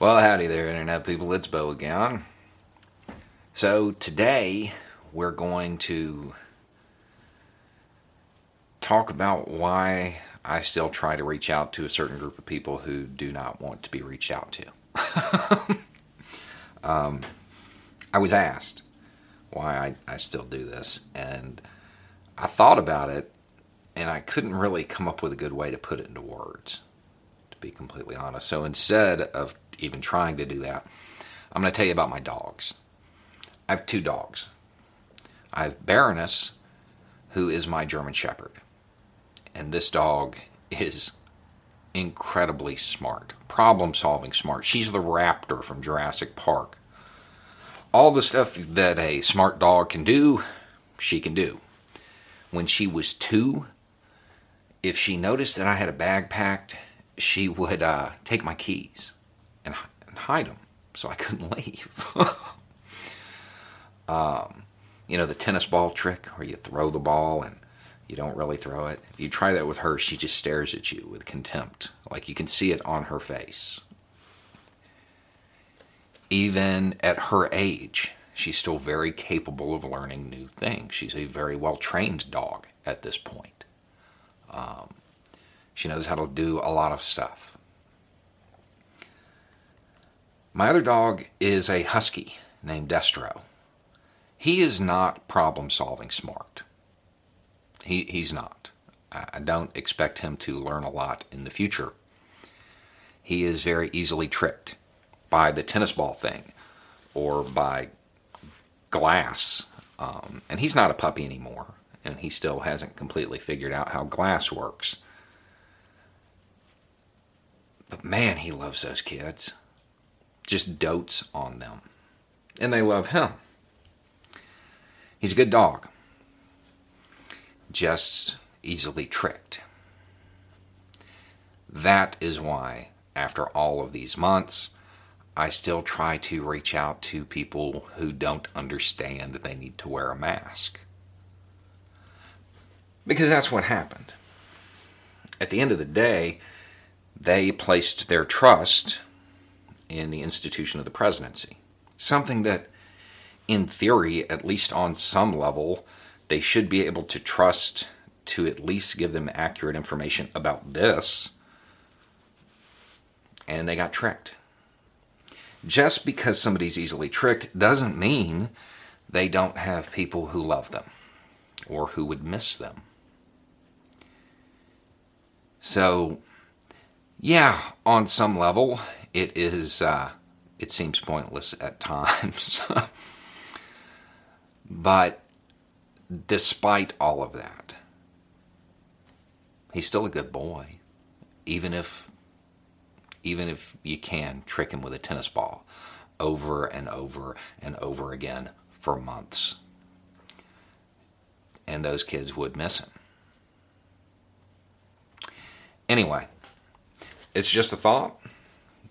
Well, howdy there, Internet people. It's Bo again. So today, we're going to talk about why I still try to reach out to a certain group of people who do not want to be reached out to. I was asked why I still do this, and I thought about it, and I couldn't really come up with a good way to put it into words, to be completely honest. So instead of even trying to do that, I'm going to tell you about my dogs. I have two dogs. I have Baroness, who is my German Shepherd. And this dog is incredibly smart, problem-solving smart. She's the raptor from Jurassic Park. All the stuff that a smart dog can do, she can do. When she was two, if she noticed that I had a bag packed, she would take my keys and hide them so I couldn't leave. You know, the tennis ball trick where you throw the ball and you don't really throw it. If you try that with her, she just stares at you with contempt. Like, you can see it on her face. Even at her age, she's still very capable of learning new things. She's a very well-trained dog at this point. She knows how to do a lot of stuff. My other dog is a husky named Destro. He is not problem-solving smart. He's not. I don't expect him to learn a lot in the future. He is very easily tricked by the tennis ball thing or by glass. And he's not a puppy anymore, and he still hasn't completely figured out how glass works. But man, he loves those kids. Just dotes on them. And they love him. He's a good dog. Just easily tricked. That is why, after all of these months, I still try to reach out to people who don't understand that they need to wear a mask. Because that's what happened. At the end of the day, they placed their trust in the institution of the presidency. Something that, in theory, at least on some level, they should be able to trust to at least give them accurate information about this. And they got tricked. Just because somebody's easily tricked doesn't mean they don't have people who love them or who would miss them. So, yeah, on some level, it is. It seems pointless at times. But despite all of that, he's still a good boy, even if you can trick him with a tennis ball over and over and over again for months. And those kids would miss him. Anyway, it's just a thought.